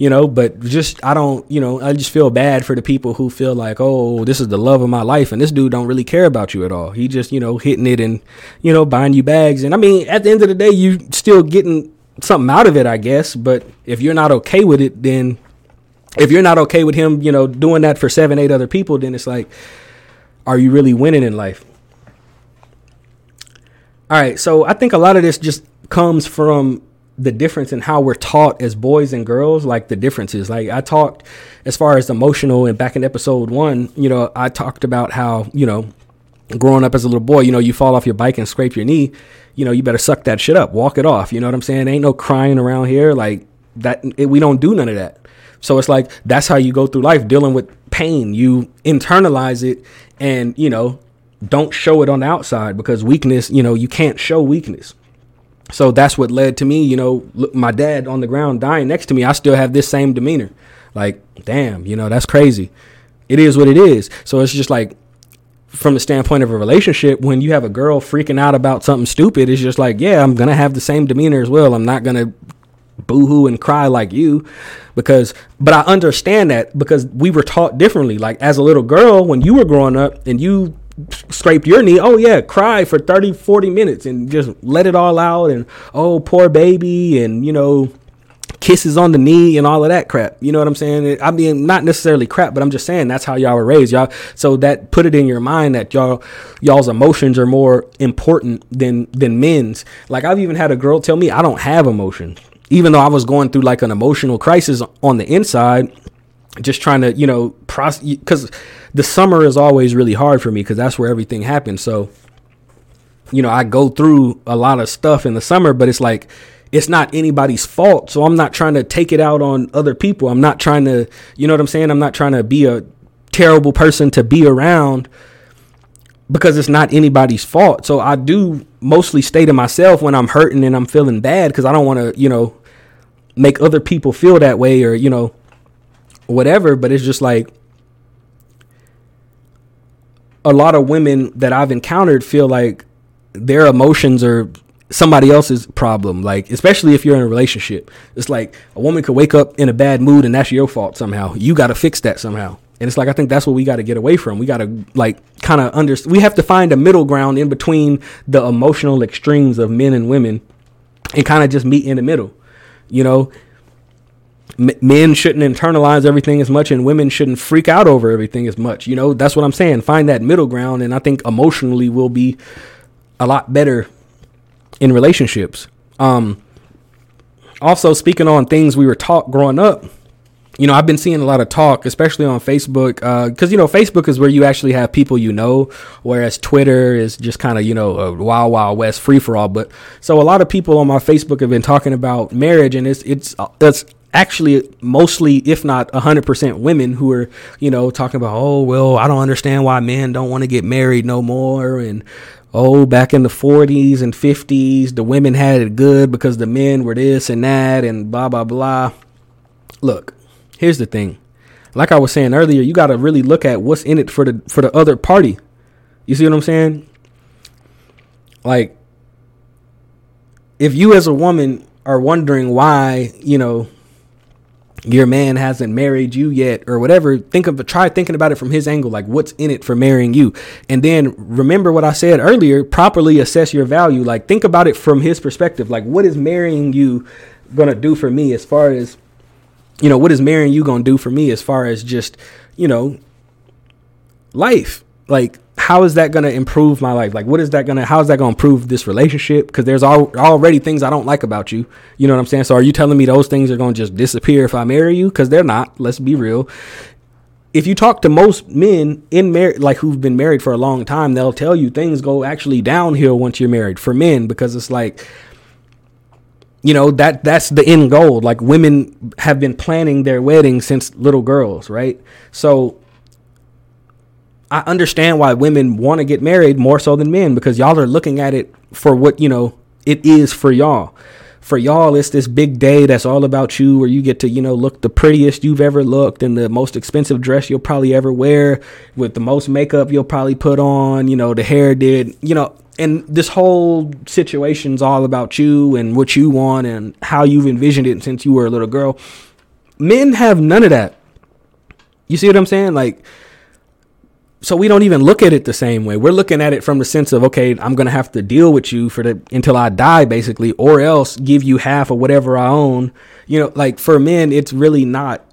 You know, but just, I don't, you know, I just feel bad for the people who feel like, oh, this is the love of my life. And this dude don't really care about you at all. He just, you know, hitting it and, you know, buying you bags. And I mean, at the end of the day, you still getting something out of it, I guess. But if you're not okay with it, then if you're not okay with him, you know, doing that for seven, eight other people, then it's like, are you really winning in life? All right. So I think a lot of this just comes from the difference in how we're taught as boys and girls, like the differences. Like, I talked as far as emotional, and back in episode one, you know, I talked about how, you know, growing up as a little boy, you know, you fall off your bike and scrape your knee, you know, you better suck that shit up, walk it off. You know what I'm saying? There ain't no crying around here. Like that. It, we don't do none of that. So it's like, that's how you go through life, dealing with pain. You internalize it and, you know, don't show it on the outside, because weakness, you know, you can't show weakness. So that's what led to me, you know, look, my dad on the ground dying next to me. I still have this same demeanor. Like, damn, you know, that's crazy. It is what it is. So it's just like, from the standpoint of a relationship, when you have a girl freaking out about something stupid, it's just like, yeah, I'm going to have the same demeanor as well. I'm not going to boohoo and cry like you, because, but I understand that, because we were taught differently. Like, as a little girl, when you were growing up and you scraped your knee, oh yeah, cry for thirty, forty minutes and just let it all out. And, oh, poor baby. And, you know, kisses on the knee and all of that crap. You know what I'm saying? I mean, not necessarily crap, but I'm just saying that's how y'all were raised, y'all. So that put it in your mind that y'all, y'all's emotions are more important than, than men's. Like, I've even had a girl tell me I don't have emotions, even though I was going through like an emotional crisis on the inside, just trying to, you know, process, because the summer is always really hard for me, because that's where everything happens. So, you know, I go through a lot of stuff in the summer, but it's like, it's not anybody's fault. So I'm not trying to take it out on other people. I'm not trying to, you know what I'm saying? I'm not trying to be a terrible person to be around, because it's not anybody's fault. So I do mostly stay to myself when I'm hurting and I'm feeling bad, because I don't want to, you know, make other people feel that way, or, you know, whatever. But it's just like, a lot of women that I've encountered feel like their emotions are somebody else's problem. Like, especially if you're in a relationship, it's like a woman could wake up in a bad mood and that's your fault somehow. You got to fix that somehow. And it's like, I think that's what we got to get away from. We got to like kind of under, we have to find a middle ground in between the emotional extremes of men and women, and kind of just meet in the middle. You know, M- men shouldn't internalize everything as much, and women shouldn't freak out over everything as much. You know, that's what I'm saying. Find that middle ground. And I think emotionally we'll be a lot better in relationships. Um, also, speaking on things we were taught growing up, you know, I've been seeing a lot of talk, especially on Facebook, uh, because, you know, Facebook is where you actually have people, you know, whereas Twitter is just kind of, you know, a wild, wild west free for all. But so a lot of people on my Facebook have been talking about marriage, and it's it's that's actually mostly, if not one hundred percent women who are, you know, talking about, oh, well, I don't understand why men don't want to get married no more. And, oh, back in the forties and fifties, the women had it good because the men were this and that and blah, blah, blah. Look, here's the thing. Like I was saying earlier, you got to really look at what's in it for the for the other party. You see what I'm saying? Like, if you as a woman are wondering why, you know, your man hasn't married you yet or whatever, think of try thinking about it from his angle, like what's in it for marrying you. And then remember what I said earlier, properly assess your value. Like, think about it from his perspective. Like, what is marrying you going to do for me as far as, you know, what is marrying you going to do for me as far as just, you know, life? Like, how is that going to improve my life? Like, what is that going to, how is that going to improve this relationship? Because there's al- already things I don't like about you. You know what I'm saying? So are you telling me those things are going to just disappear if I marry you? Because they're not. Let's be real. If you talk to most men in marriage, like who've been married for a long time, they'll tell you things go actually downhill once you're married for men, because it's like, you know, that that's the end goal. Like, women have been planning their wedding since little girls, right? So I understand why women want to get married more so than men, because y'all are looking at it for what, you know, it is for y'all. For y'all, it's this big day that's all about you, where you get to, you know, look the prettiest you've ever looked and the most expensive dress you'll probably ever wear with the most makeup you'll probably put on, you know, the hair did, you know, and this whole situation's all about you and what you want and how you've envisioned it since you were a little girl. Men have none of that. You see what I'm saying? Like, so we don't even look at it the same way. We're looking at it from the sense of, okay, I'm going to have to deal with you for the until I die, basically, or else give you half of whatever I own. You know, like, for men, it's really not,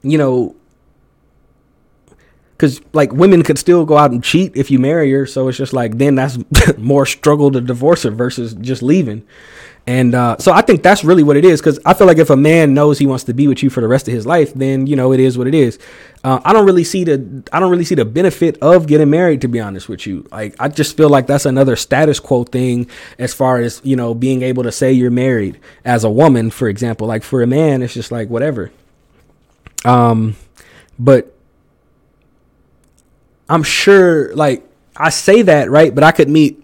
you know, because like women could still go out and cheat if you marry her. So it's just like, then that's more struggle to divorce her versus just leaving. And uh, so I think that's really what it is, because I feel like if a man knows he wants to be with you for the rest of his life, then, you know, it is what it is. Uh, I don't really see the I don't really see the benefit of getting married, to be honest with you. Like, I just feel like that's another status quo thing as far as, you know, being able to say you're married as a woman, for example. Like, for a man, it's just like whatever. Um, but I'm sure, like, I say that, right? But I could meet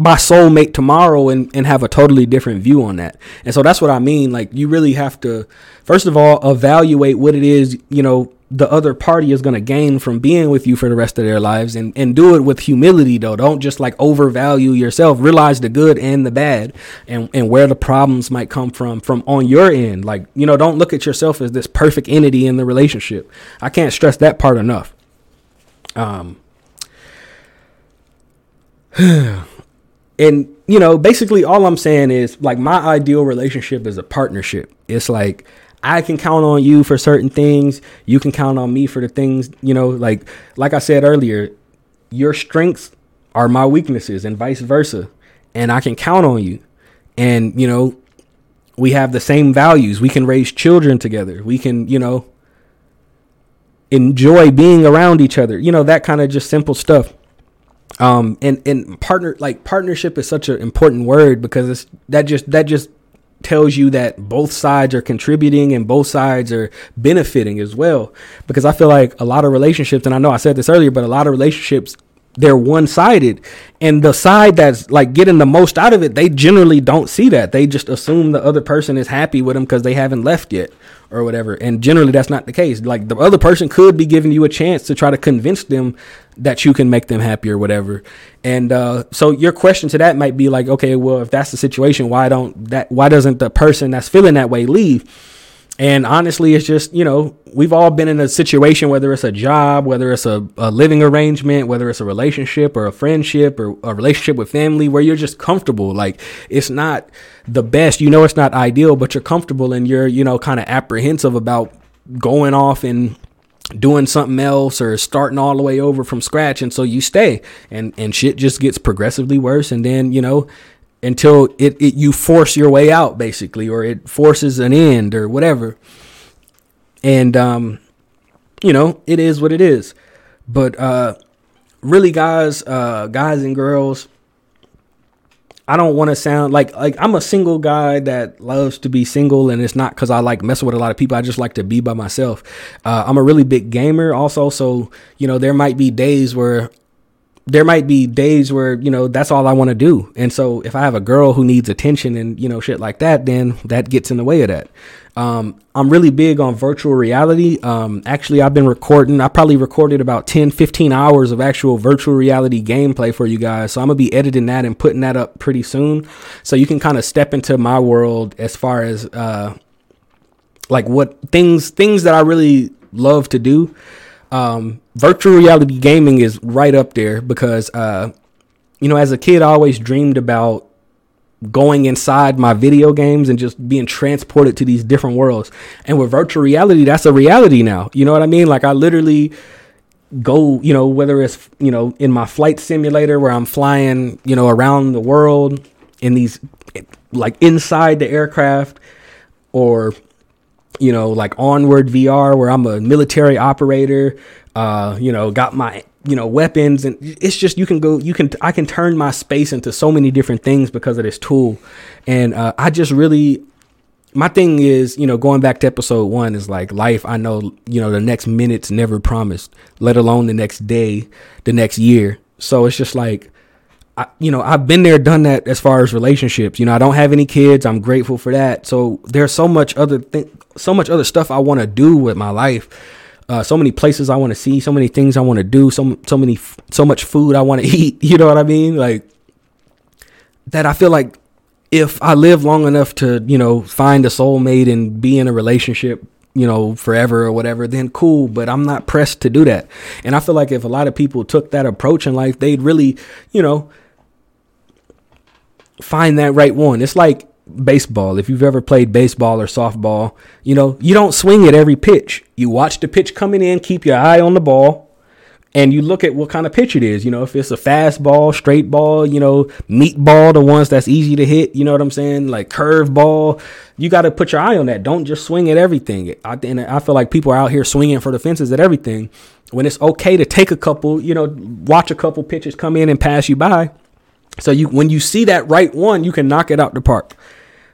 my soulmate tomorrow and, and have a totally different view on that. And so that's what I mean. Like, you really have to, first of all, evaluate what it is, you know, the other party is going to gain from being with you for the rest of their lives, and, and do it with humility though. Don't just like overvalue yourself. Realize the good and the bad, and, and where the problems might come from, from on your end. Like, you know, don't look at yourself as this perfect entity in the relationship. I can't stress that part enough. Um, and you know, basically all I'm saying is, like, my ideal relationship is a partnership. It's like, I can count on you for certain things. You can count on me for the things, you know, like, like I said earlier, your strengths are my weaknesses and vice versa. And I can count on you. And, you know, we have the same values. We can raise children together. We can, you know, enjoy being around each other, you know, that kind of just simple stuff. Um, and, and partner, like partnership is such an important word, because it's that just, that just, tells you that both sides are contributing and both sides are benefiting as well. Because I feel like a lot of relationships, and I know I said this earlier, but a lot of relationships, they're one-sided, and the side that's like getting the most out of it, they generally don't see that. They just assume the other person is happy with them because they haven't left yet or whatever. And generally that's not the case. Like, the other person could be giving you a chance to try to convince them that you can make them happy or whatever. And uh, so your question to that might be like, okay, well, if that's the situation, why don't that, why doesn't the person that's feeling that way leave? And honestly, it's just, you know, we've all been in a situation, whether it's a job, whether it's a, a living arrangement, whether it's a relationship or a friendship or a relationship with family, where you're just comfortable. Like, it's not the best, you know, it's not ideal, but you're comfortable and you're, you know, kind of apprehensive about going off and doing something else or starting all the way over from scratch. And so you stay, and, and shit just gets progressively worse. And then, you know, until it, it you force your way out, basically, or it forces an end or whatever. And, um, you know, it is what it is. But uh, really, guys, uh, guys and girls, I don't want to sound like like I'm a single guy that loves to be single, and it's not because I like messing with a lot of people. I just like to be by myself. Uh, I'm a really big gamer also. So, you know, there might be days where There might be days where, you know, that's all I want to do. And so if I have a girl who needs attention and, you know, shit like that, then that gets in the way of that. Um, I'm really big on virtual reality. Um, actually, I've been recording. I probably recorded about ten, fifteen hours of actual virtual reality gameplay for you guys. So I'm going to be editing that and putting that up pretty soon. So you can kind of step into my world as far as uh, like what things things that I really love to do. Um, virtual reality gaming is right up there because, uh, you know, as a kid, I always dreamed about going inside my video games and just being transported to these different worlds. And with virtual reality, that's a reality now. You know what I mean? Like, I literally go, you know, whether it's, you know, in my flight simulator where I'm flying, you know, around the world in these, like, inside the aircraft, or, you know, like Onward V R, where I'm a military operator, uh, you know, got my, you know, weapons. And it's just, you can go, you can, I can turn my space into so many different things because of this tool. And uh, I just really, my thing is, you know, going back to episode one, is like, life, I know, you know, the next minute's never promised, let alone the next day, the next year. So it's just like, I, you know, I've been there, done that as far as relationships. You know, I don't have any kids. I'm grateful for that. So there's so much other thing, so much other stuff I want to do with my life. Uh, so many places I want to see, so many things I want to do, so, so many, so much food I want to eat. You know what I mean? Like, that I feel like if I live long enough to, you know, find a soulmate and be in a relationship, you know, forever or whatever, then cool. But I'm not pressed to do that. And I feel like if a lot of people took that approach in life, they'd really, you know, find that right one. It's like baseball. If you've ever played baseball or softball, you know, you don't swing at every pitch. You watch the pitch coming in, keep your eye on the ball, and you look at what kind of pitch it is. You know, if it's a fastball, straight ball, you know, meatball, the ones that's easy to hit, you know what I'm saying? Like curveball, you got to put your eye on that. Don't just swing at everything. I, and I feel like people are out here swinging for the fences at everything, when it's okay to take a couple, you know, watch a couple pitches come in and pass you by. So you, when you see that right one, you can knock it out the park.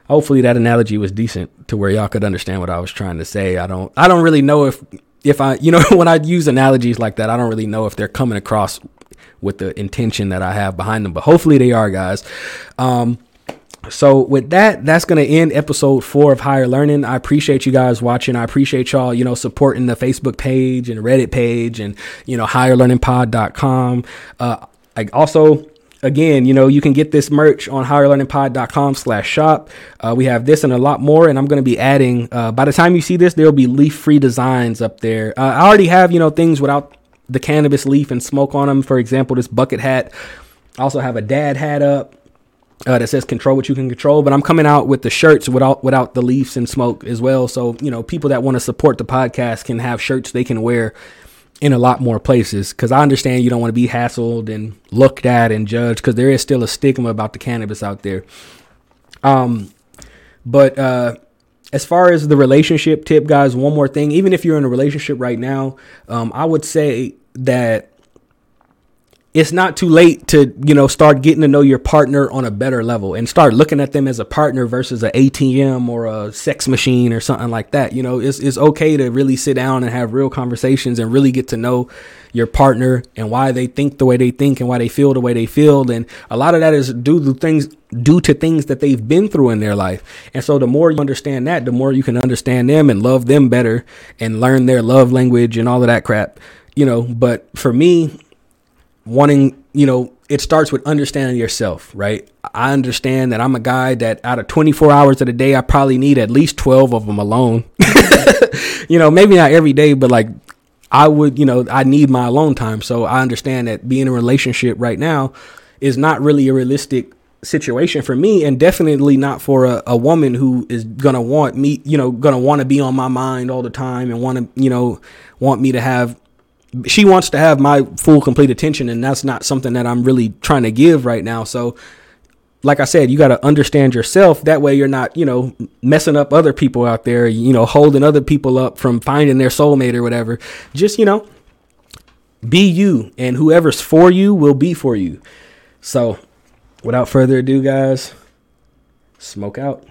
Hopefully that analogy was decent to where y'all could understand what I was trying to say. I don't, I don't really know if, if I, you know, when I use analogies like that, I don't really know if they're coming across with the intention that I have behind them. But hopefully they are, guys. Um, So with that, that's going to end episode four of Higher Learning. I appreciate you guys watching. I appreciate y'all, you know, supporting the Facebook page and Reddit page and, you know, higher learning pod dot com. Uh, I also... Again, you know, you can get this merch on higher learning pod dot com slash shop. Uh, we have this and a lot more, and I'm going to be adding, uh, by the time you see this, there'll be leaf-free designs up there. Uh, I already have, you know, things without the cannabis leaf and smoke on them. For example, this bucket hat. I also have a dad hat up uh, that says control what you can control, but I'm coming out with the shirts without, without the leaves and smoke as well. So, you know, people that want to support the podcast can have shirts they can wear in a lot more places, because I understand you don't want to be hassled and looked at and judged, because there is still a stigma about the cannabis out there. Um, but uh, as far as the relationship tip, guys, one more thing. Even if you're in a relationship right now, um, I would say that it's not too late to, you know, start getting to know your partner on a better level and start looking at them as a partner versus an A T M or a sex machine or something like that. You know, it's it's okay to really sit down and have real conversations and really get to know your partner and why they think the way they think and why they feel the way they feel. And a lot of that is due to things due to things that they've been through in their life. And so the more you understand that, the more you can understand them and love them better and learn their love language and all of that crap, you know. But for me, wanting, you know, it starts with understanding yourself, right? I understand that I'm a guy that out of twenty-four hours of the day, I probably need at least twelve of them alone. You know, maybe not every day, but like I would, you know, I need my alone time. So I understand that being in a relationship right now is not really a realistic situation for me, and definitely not for a, a woman who is gonna want me, you know, gonna want to be on my mind all the time and want to, you know, want me to have. She wants to have my full, complete attention, and that's not something that I'm really trying to give right now. So, like I said, you got to understand yourself. That way you're not, you know, messing up other people out there, you know, holding other people up from finding their soulmate or whatever. Just, you know, be you, and whoever's for you will be for you. So, without further ado, guys, smoke out.